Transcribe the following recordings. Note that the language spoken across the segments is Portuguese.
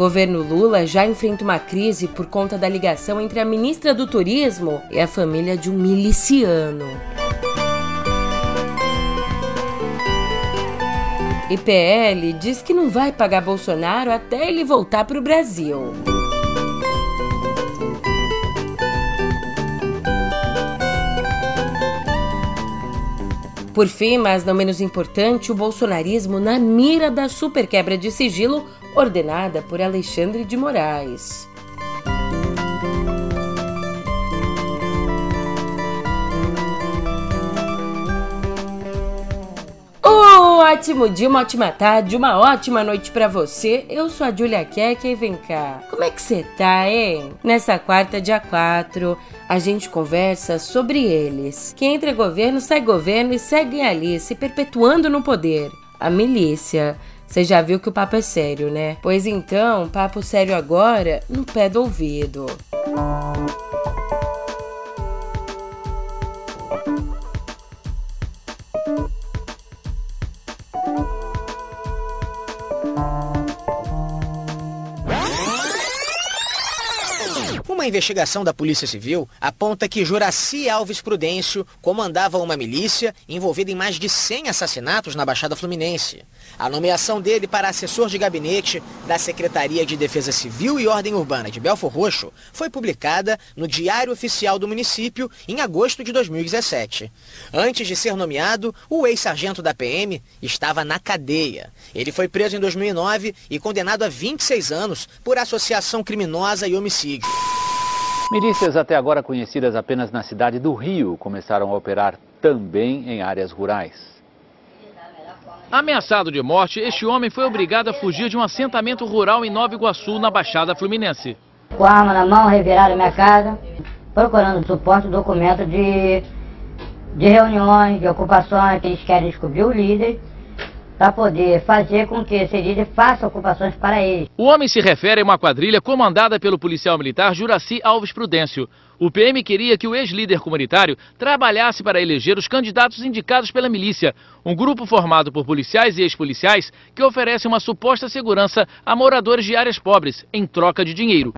Governo Lula já enfrenta uma crise por conta da ligação entre a ministra do Turismo e a família de um miliciano. E PL diz que não vai pagar Bolsonaro até ele voltar para o Brasil. Por fim, mas não menos importante, o bolsonarismo na mira da superquebra de sigilo ordenada por Alexandre de Moraes. Um ótimo dia, uma ótima tarde, uma ótima noite pra você. Eu sou a Julia Keck e vem cá. Como é que você tá, hein? Nessa quarta, dia 4, a gente conversa sobre eles. Quem entra governo e seguem ali, se perpetuando no poder. A milícia. Você já viu que o papo é sério, né? Pois então, papo sério agora no pé do ouvido. Uma investigação da Polícia Civil aponta que Juracy Alves Prudêncio comandava uma milícia envolvida em mais de 100 assassinatos na Baixada Fluminense. A nomeação dele para assessor de gabinete da Secretaria de Defesa Civil e Ordem Urbana de Belford Roxo foi publicada no Diário Oficial do Município em agosto de 2017. Antes de ser nomeado, o ex-sargento da PM estava na cadeia. Ele foi preso em 2009 e condenado a 26 anos por associação criminosa e homicídio. Milícias até agora conhecidas apenas na cidade do Rio começaram a operar também em áreas rurais. Ameaçado de morte, este homem foi obrigado a fugir de um assentamento rural em Nova Iguaçu, na Baixada Fluminense. Com a arma na mão, reviraram minha casa, procurando suporte e documento de reuniões, de ocupações, que eles querem descobrir o líder, para poder fazer com que esse líder faça ocupações para ele. O homem se refere a uma quadrilha comandada pelo policial militar Juracy Alves Prudêncio. O PM queria que o ex-líder comunitário trabalhasse para eleger os candidatos indicados pela milícia, um grupo formado por policiais e ex-policiais que oferece uma suposta segurança a moradores de áreas pobres, em troca de dinheiro.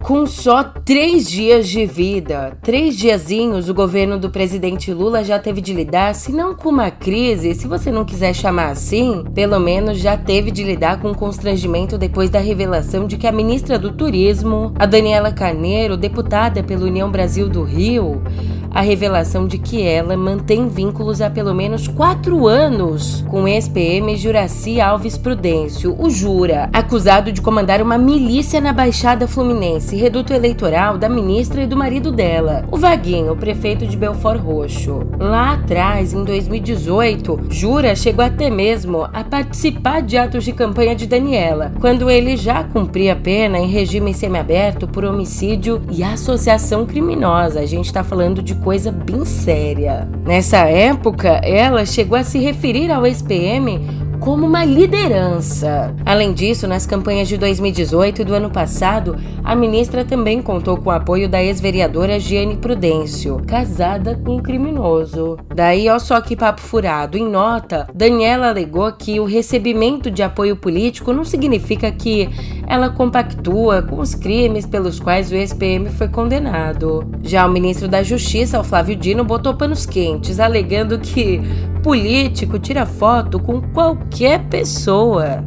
Com só 3 dias de vida, 3 diazinhos, o governo do presidente Lula já teve de lidar, se não com uma crise, se você não quiser chamar assim, pelo menos já teve de lidar com constrangimento depois da revelação de que a ministra do Turismo, a Daniela Carneiro, deputada pela União Brasil do Rio, a revelação de que ela mantém vínculos há pelo menos 4 anos com o ex-PM Juracy Alves Prudêncio, o Jura, acusado de comandar uma milícia na Baixada Fluminense, reduto eleitoral da ministra e do marido dela, o Waguinho, prefeito de Belford Roxo. Lá atrás, em 2018, Jura chegou até mesmo a participar de atos de campanha de Daniela, quando ele já cumpria pena em regime semiaberto por homicídio e associação criminosa. A gente tá falando de coisa bem séria. Nessa época, ela chegou a se referir ao ex-PM como uma liderança. Além disso, nas campanhas de 2018 e do ano passado, a ministra também contou com o apoio da ex-vereadora Giane Prudêncio, casada com um criminoso. Daí, ó só que papo furado. Em nota, Daniela alegou que o recebimento de apoio político não significa que ela compactua com os crimes pelos quais o ex-PM foi condenado. Já o ministro da Justiça, o Flávio Dino, botou panos quentes, alegando que político tira foto com qualquer pessoa.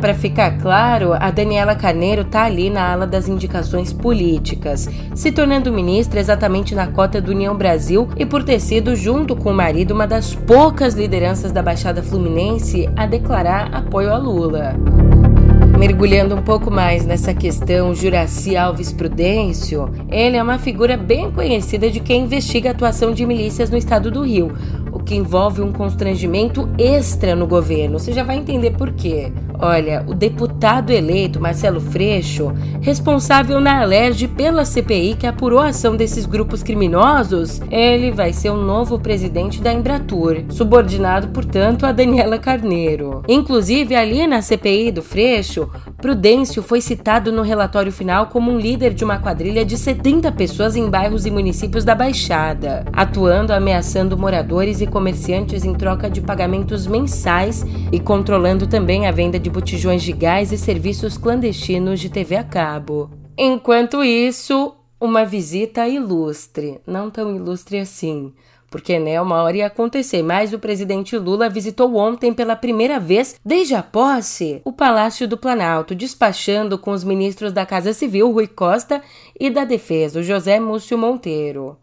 Pra ficar claro, a Daniela Carneiro tá ali na ala das indicações políticas, se tornando ministra exatamente na cota do União Brasil e por ter sido, junto com o marido, uma das poucas lideranças da Baixada Fluminense a declarar apoio a Lula. Mergulhando um pouco mais nessa questão, Juracy Alves Prudêncio, ele é uma figura bem conhecida de quem investiga a atuação de milícias no estado do Rio, o que envolve um constrangimento extra no governo. Você já vai entender por quê. Olha, o deputado eleito Marcelo Freixo, responsável na ALERJ pela CPI que apurou a ação desses grupos criminosos, ele vai ser o novo presidente da Embratur, subordinado, portanto, a Daniela Carneiro. Inclusive, ali na CPI do Freixo, Prudêncio foi citado no relatório final como um líder de uma quadrilha de 70 pessoas em bairros e municípios da Baixada, atuando ameaçando moradores e comerciantes em troca de pagamentos mensais e controlando também a venda de botijões de gás e serviços clandestinos de TV a cabo. Enquanto isso, uma visita ilustre, não tão ilustre assim, porque, né, uma hora ia acontecer, mas o presidente Lula visitou ontem pela primeira vez, desde a posse, o Palácio do Planalto, despachando com os ministros da Casa Civil, Rui Costa, e da Defesa, José Múcio Monteiro.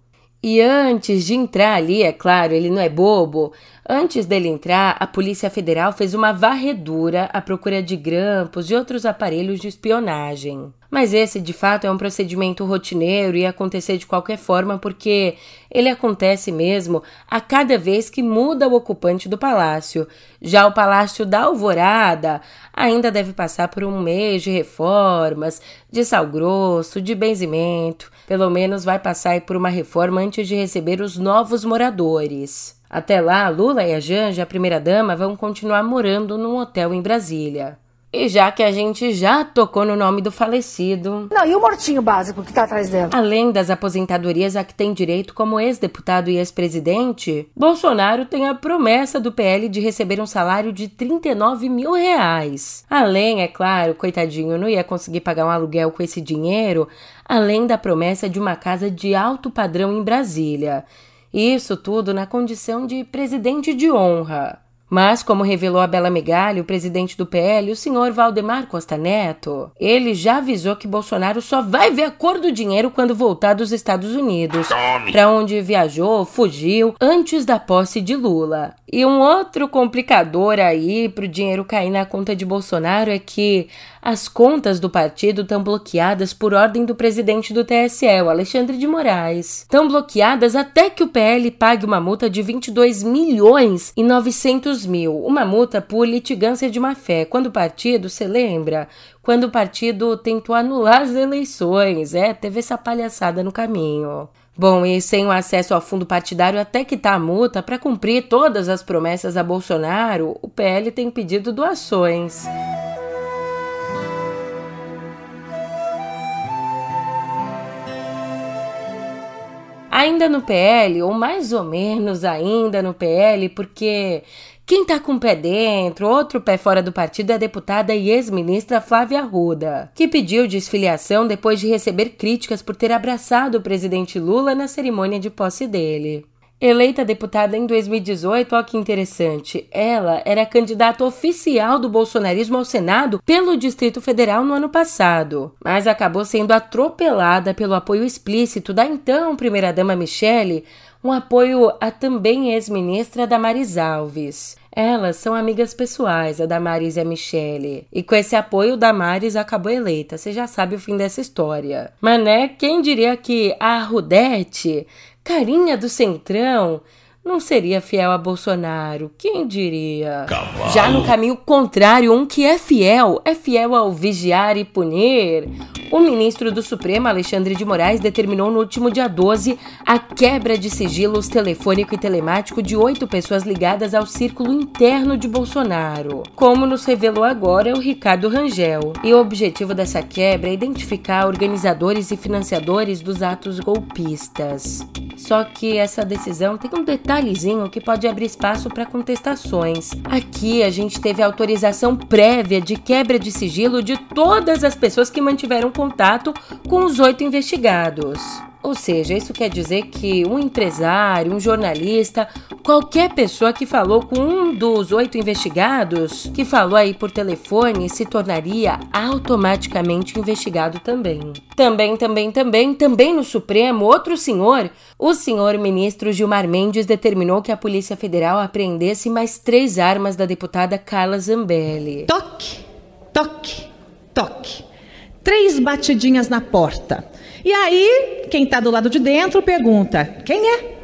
E antes de entrar ali, é claro, ele não é bobo, antes dele entrar, a Polícia Federal fez uma varredura à procura de grampos e outros aparelhos de espionagem. Mas esse, de fato, é um procedimento rotineiro e ia acontecer de qualquer forma porque ele acontece mesmo a cada vez que muda o ocupante do palácio. Já o Palácio da Alvorada ainda deve passar por um mês de reformas, de sal grosso, de benzimento. Pelo menos vai passar por uma reforma antes de receber os novos moradores. Até lá, Lula e a Janja, a primeira-dama, vão continuar morando num hotel em Brasília. E já que a gente já tocou no nome do falecido... Não, e o mortinho básico que tá atrás dela? Além das aposentadorias a que tem direito como ex-deputado e ex-presidente, Bolsonaro tem a promessa do PL de receber um salário de R$39 mil. Além, é claro, coitadinho, não ia conseguir pagar um aluguel com esse dinheiro, além da promessa de uma casa de alto padrão em Brasília. Isso tudo na condição de presidente de honra. Mas, como revelou a Bela Megalha, o presidente do PL, o senhor Valdemar Costa Neto, ele já avisou que Bolsonaro só vai ver a cor do dinheiro quando voltar dos Estados Unidos, para onde viajou, fugiu, antes da posse de Lula. E um outro complicador aí pro dinheiro cair na conta de Bolsonaro é que as contas do partido estão bloqueadas por ordem do presidente do TSE, o Alexandre de Moraes. Estão bloqueadas até que o PL pague uma multa de R$22.900.000, uma multa por litigância de má-fé, quando o partido, você lembra? Quando o partido tentou anular as eleições, teve essa palhaçada no caminho. Bom, e sem o acesso ao fundo partidário até que tá a multa, para cumprir todas as promessas a Bolsonaro, o PL tem pedido doações. Ainda no PL, ou mais ou menos ainda no PL, porque quem tá com o pé dentro, outro pé fora do partido é a deputada e ex-ministra Flávia Arruda, que pediu desfiliação depois de receber críticas por ter abraçado o presidente Lula na cerimônia de posse dele. Eleita deputada em 2018, olha que interessante, ela era candidata oficial do bolsonarismo ao Senado pelo Distrito Federal no ano passado, mas acabou sendo atropelada pelo apoio explícito da então primeira-dama Michelle, um apoio à também ex-ministra Damares Alves. Elas são amigas pessoais, a Damares e a Michelle. E com esse apoio, Damares acabou eleita. Você já sabe o fim dessa história. Mas, né, quem diria que a Rudete, carinha do Centrão, não seria fiel a Bolsonaro, quem diria? Cavalo. Já no caminho contrário, um que é fiel ao vigiar e punir. O ministro do Supremo, Alexandre de Moraes, determinou no último dia 12 a quebra de sigilos telefônico e telemático de 8 pessoas ligadas ao círculo interno de Bolsonaro, como nos revelou agora o Ricardo Rangel. E o objetivo dessa quebra é identificar organizadores e financiadores dos atos golpistas. Só que essa decisão tem um detalhezinho que pode abrir espaço para contestações. Aqui a gente teve autorização prévia de quebra de sigilo de todas as pessoas que mantiveram contato com os 8 investigados. Ou seja, isso quer dizer que um empresário, um jornalista, qualquer pessoa que falou com um dos 8 investigados, que falou aí por telefone, se tornaria automaticamente investigado também. Também no Supremo, outro senhor, o senhor ministro Gilmar Mendes determinou que a Polícia Federal apreendesse mais 3 armas da deputada Carla Zambelli. Toque, toque, toque. 3 batidinhas na porta. E aí, quem está do lado de dentro pergunta, quem é?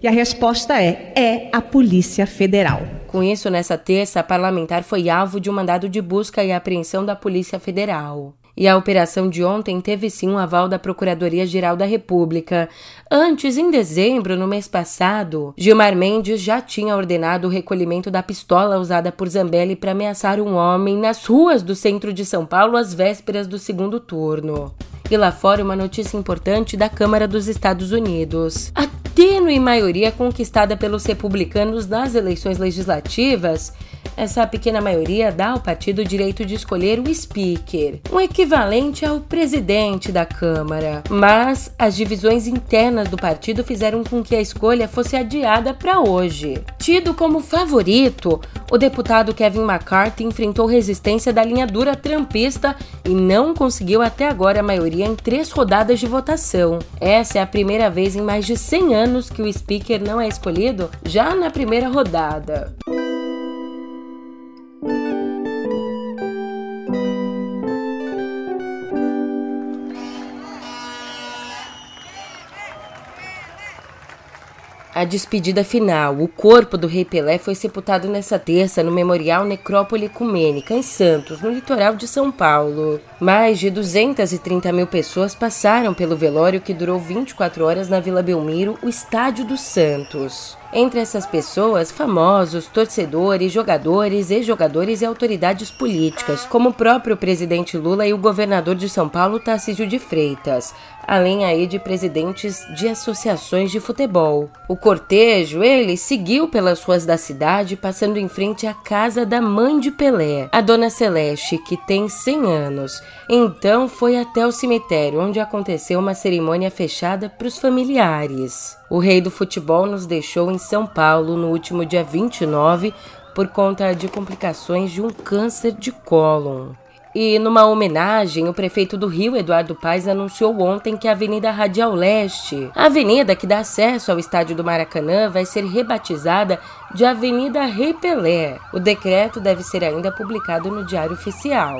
E a resposta é a Polícia Federal. Com isso, nessa terça, a parlamentar foi alvo de um mandado de busca e apreensão da Polícia Federal. E a operação de ontem teve sim um aval da Procuradoria-Geral da República. Antes, em dezembro, no mês passado, Gilmar Mendes já tinha ordenado o recolhimento da pistola usada por Zambelli para ameaçar um homem nas ruas do centro de São Paulo às vésperas do segundo turno. E lá fora, uma notícia importante da Câmara dos Estados Unidos. A tênue maioria conquistada pelos republicanos nas eleições legislativas, essa pequena maioria dá ao partido o direito de escolher o speaker, um equivalente ao presidente da Câmara. Mas as divisões internas do partido fizeram com que a escolha fosse adiada para hoje. Tido como favorito, o deputado Kevin McCarthy enfrentou resistência da linha dura trumpista e não conseguiu até agora a maioria em 3 rodadas de votação. Essa é a primeira vez em mais de 100 anos que o speaker não é escolhido já na primeira rodada. A despedida final. O corpo do Rei Pelé foi sepultado nesta terça no Memorial Necrópole Ecumênica, em Santos, no litoral de São Paulo. Mais de 230 mil pessoas passaram pelo velório, que durou 24 horas na Vila Belmiro, o estádio do Santos. Entre essas pessoas, famosos, torcedores, jogadores, ex-jogadores e autoridades políticas, como o próprio presidente Lula e o governador de São Paulo, Tarcísio de Freitas, além aí de presidentes de associações de futebol. O cortejo, ele seguiu pelas ruas da cidade, passando em frente à casa da mãe de Pelé, a Dona Celeste, que tem 100 anos. Então foi até o cemitério, onde aconteceu uma cerimônia fechada para os familiares. O rei do futebol nos deixou em São Paulo no último dia 29 por conta de complicações de um câncer de cólon. E numa homenagem, o prefeito do Rio, Eduardo Paes, anunciou ontem que a Avenida Radial Leste, a avenida que dá acesso ao estádio do Maracanã, vai ser rebatizada de Avenida Rei Pelé. O decreto deve ser ainda publicado no Diário Oficial.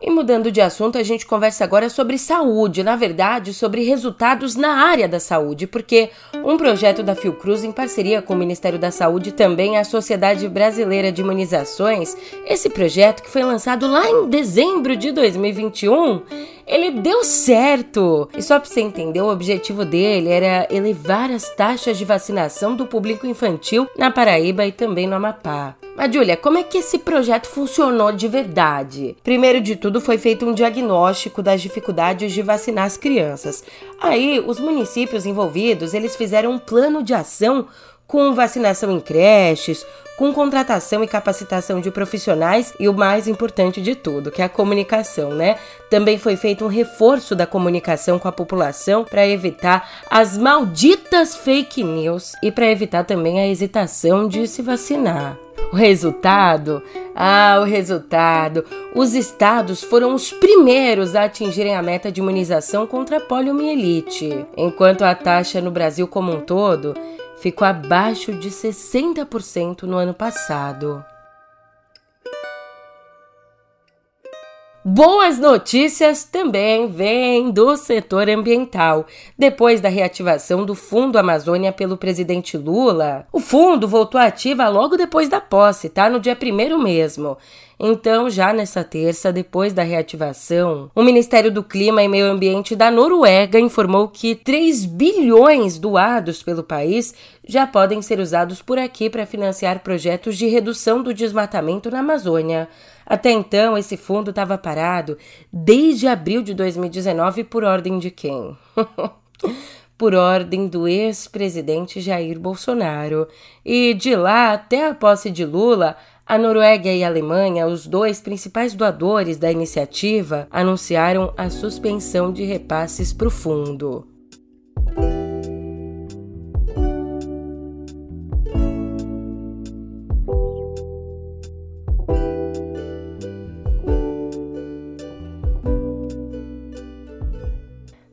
E mudando de assunto, a gente conversa agora sobre saúde, na verdade, sobre resultados na área da saúde, porque um projeto da Fiocruz, em parceria com o Ministério da Saúde e também a Sociedade Brasileira de Imunizações, esse projeto que foi lançado lá em dezembro de 2021, ele deu certo! E só pra você entender, o objetivo dele era elevar as taxas de vacinação do público infantil na Paraíba e também no Amapá. Mas, Julia, como é que esse projeto funcionou de verdade? Primeiro de tudo, foi feito um diagnóstico das dificuldades de vacinar as crianças. Aí, os municípios envolvidos, eles fizeram um plano de ação com vacinação em creches, com contratação e capacitação de profissionais e o mais importante de tudo, que é a comunicação, né? Também foi feito um reforço da comunicação com a população para evitar as malditas fake news e para evitar também a hesitação de se vacinar. O resultado? Ah, o resultado! Os estados foram os primeiros a atingirem a meta de imunização contra a poliomielite, enquanto a taxa no Brasil como um todo ficou abaixo de 60% no ano passado. Boas notícias também vêm do setor ambiental. Depois da reativação do Fundo Amazônia pelo presidente Lula, o fundo voltou à ativa logo depois da posse, tá? No dia 1º mesmo. Então, já nessa terça, depois da reativação, o Ministério do Clima e Meio Ambiente da Noruega informou que 3 bilhões doados pelo país já podem ser usados por aqui para financiar projetos de redução do desmatamento na Amazônia. Até então, esse fundo estava parado desde abril de 2019 por ordem de quem? Por ordem do ex-presidente Jair Bolsonaro. E de lá até a posse de Lula, a Noruega e a Alemanha, os dois principais doadores da iniciativa, anunciaram a suspensão de repasses para o fundo.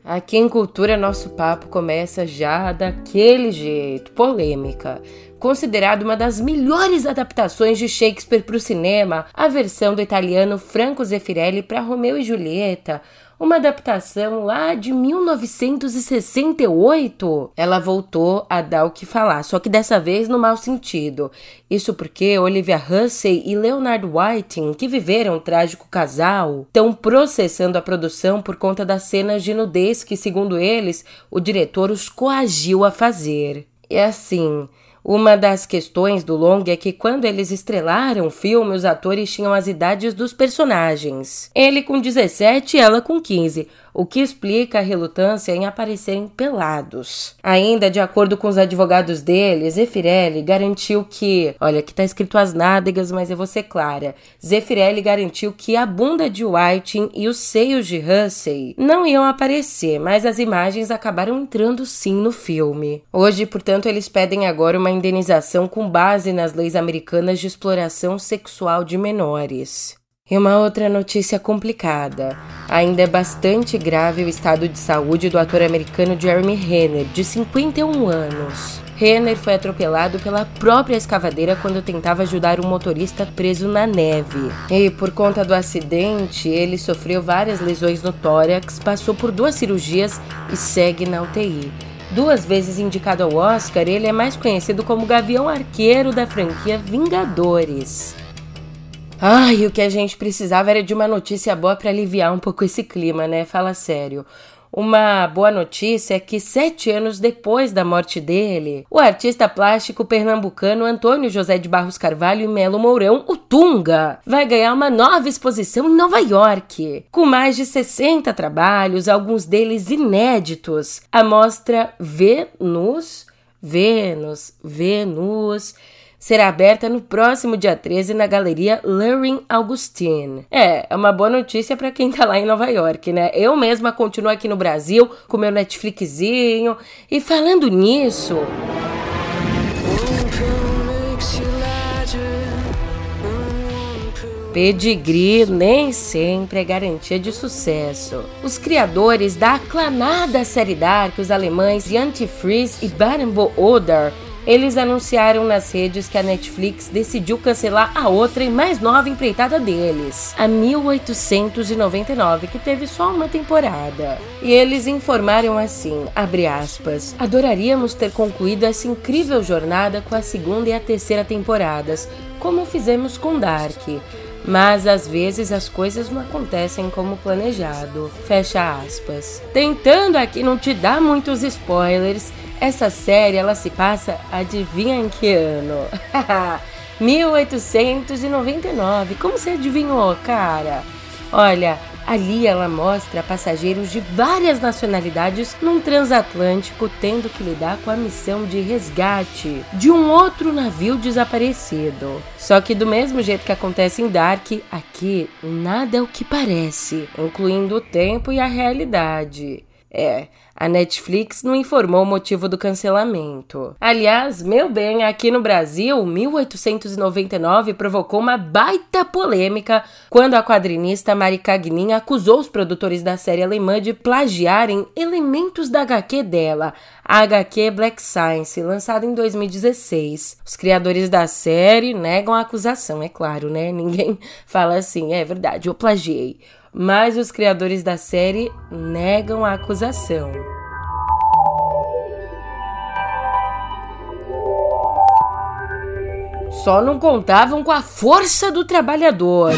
Aqui em Cultura, nosso papo começa já daquele jeito, polêmica. Considerado uma das melhores adaptações de Shakespeare para o cinema, a versão do italiano Franco Zeffirelli para Romeu e Julieta uma adaptação lá de 1968, ela voltou a dar o que falar, só que dessa vez no mau sentido. Isso porque Olivia Hussey e Leonard Whiting, que viveram um trágico casal, estão processando a produção por conta das cenas de nudez que, segundo eles, o diretor os coagiu a fazer. E assim, uma das questões do longa é que quando eles estrelaram o filme, os atores tinham as idades dos personagens. Ele com 17 e ela com 15, o que explica a relutância em aparecerem pelados. Ainda, de acordo com os advogados dele, Zeffirelli garantiu que... Olha, aqui tá escrito as nádegas, mas eu vou ser clara. Zeffirelli garantiu que a bunda de Whiting e os seios de Hussey não iam aparecer, mas as imagens acabaram entrando sim no filme. Hoje, portanto, eles pedem agora uma indenização com base nas leis americanas de exploração sexual de menores. E uma outra notícia complicada. Ainda é bastante grave o estado de saúde do ator americano Jeremy Renner, de 51 anos. Renner foi atropelado pela própria escavadeira quando tentava ajudar um motorista preso na neve. E por conta do acidente, ele sofreu várias lesões no tórax, passou por 2 cirurgias e segue na UTI. 2 vezes indicado ao Oscar, ele é mais conhecido como Gavião Arqueiro da franquia Vingadores. Ai, o que a gente precisava era de uma notícia boa para aliviar um pouco esse clima, né? Fala sério. Uma boa notícia é que 7 anos depois da morte dele, o artista plástico pernambucano Antônio José de Barros Carvalho e Melo Mourão, o Tunga, vai ganhar uma nova exposição em Nova York. Com mais de 60 trabalhos, alguns deles inéditos, a mostra Vênus... será aberta no próximo dia 13 na Galeria Loring Augustine. É uma boa notícia pra quem tá lá em Nova York, né? Eu mesma continuo aqui no Brasil com meu Netflixzinho. E falando nisso... Pedigree nem sempre é garantia de sucesso. Os criadores da aclamada série Dark, os alemães Jan Fries e Barenboim Oder, eles anunciaram nas redes que a Netflix decidiu cancelar a outra e mais nova empreitada deles, a 1899, que teve só uma temporada. E eles informaram assim, abre aspas, adoraríamos ter concluído essa incrível jornada com a 2ª e a 3ª temporadas, como fizemos com Dark. Mas, às vezes, as coisas não acontecem como planejado. Fecha aspas. Tentando aqui não te dar muitos spoilers, essa série, ela se passa, adivinha em que ano? 1899. Como você adivinhou, cara? Olha, ali ela mostra passageiros de várias nacionalidades num transatlântico tendo que lidar com a missão de resgate de um outro navio desaparecido. Só que do mesmo jeito que acontece em Dark, aqui nada é o que parece, incluindo o tempo e a realidade. A Netflix não informou o motivo do cancelamento. Aliás, meu bem, aqui no Brasil, 1899 provocou uma baita polêmica quando a quadrinista Mari Cagnin acusou os produtores da série alemã de plagiarem elementos da HQ dela, a HQ Black Science, lançada em 2016. Os criadores da série negam a acusação, é claro, né? Ninguém fala assim, é verdade, eu plagiei. Mas os criadores da série negam a acusação. Só não contavam com a força do trabalhador.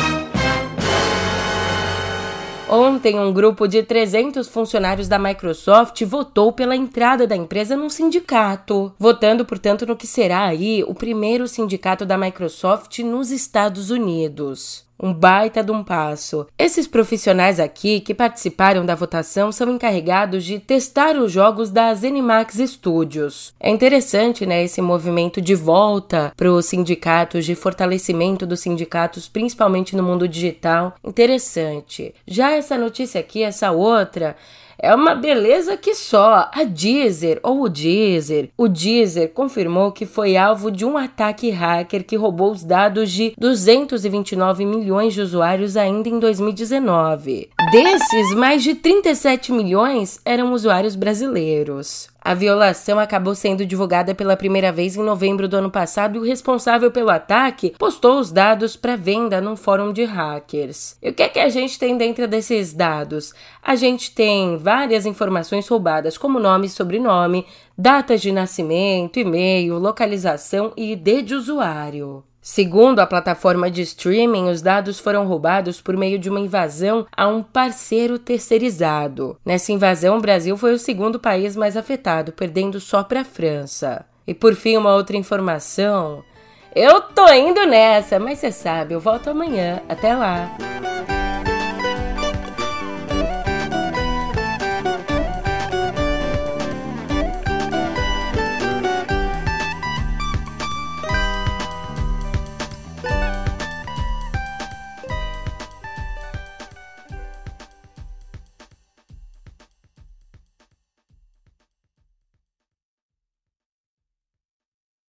Ontem, um grupo de 300 funcionários da Microsoft votou pela entrada da empresa num sindicato, votando, portanto, no que será aí o primeiro sindicato da Microsoft nos Estados Unidos. Um baita de um passo. Esses profissionais aqui que participaram da votação são encarregados de testar os jogos da ZeniMax Studios. É interessante, né, esse movimento de volta para os sindicatos, de fortalecimento dos sindicatos, principalmente no mundo digital. Interessante. Já essa notícia aqui, essa outra... é uma beleza que só. A Deezer, ou o Deezer. O Deezer confirmou que foi alvo de um ataque hacker que roubou os dados de 229 milhões de usuários ainda em 2019. Desses, mais de 37 milhões eram usuários brasileiros. A violação acabou sendo divulgada pela primeira vez em novembro do ano passado e o responsável pelo ataque postou os dados para venda num fórum de hackers. E o que é que a gente tem dentro desses dados? A gente tem várias informações roubadas, como nome e sobrenome, datas de nascimento, e-mail, localização e ID de usuário. Segundo a plataforma de streaming, os dados foram roubados por meio de uma invasão a um parceiro terceirizado. Nessa invasão, o Brasil foi o segundo país mais afetado, perdendo só para a França. E por fim, uma outra informação. Eu tô indo nessa, mas você sabe, eu volto amanhã. Até lá!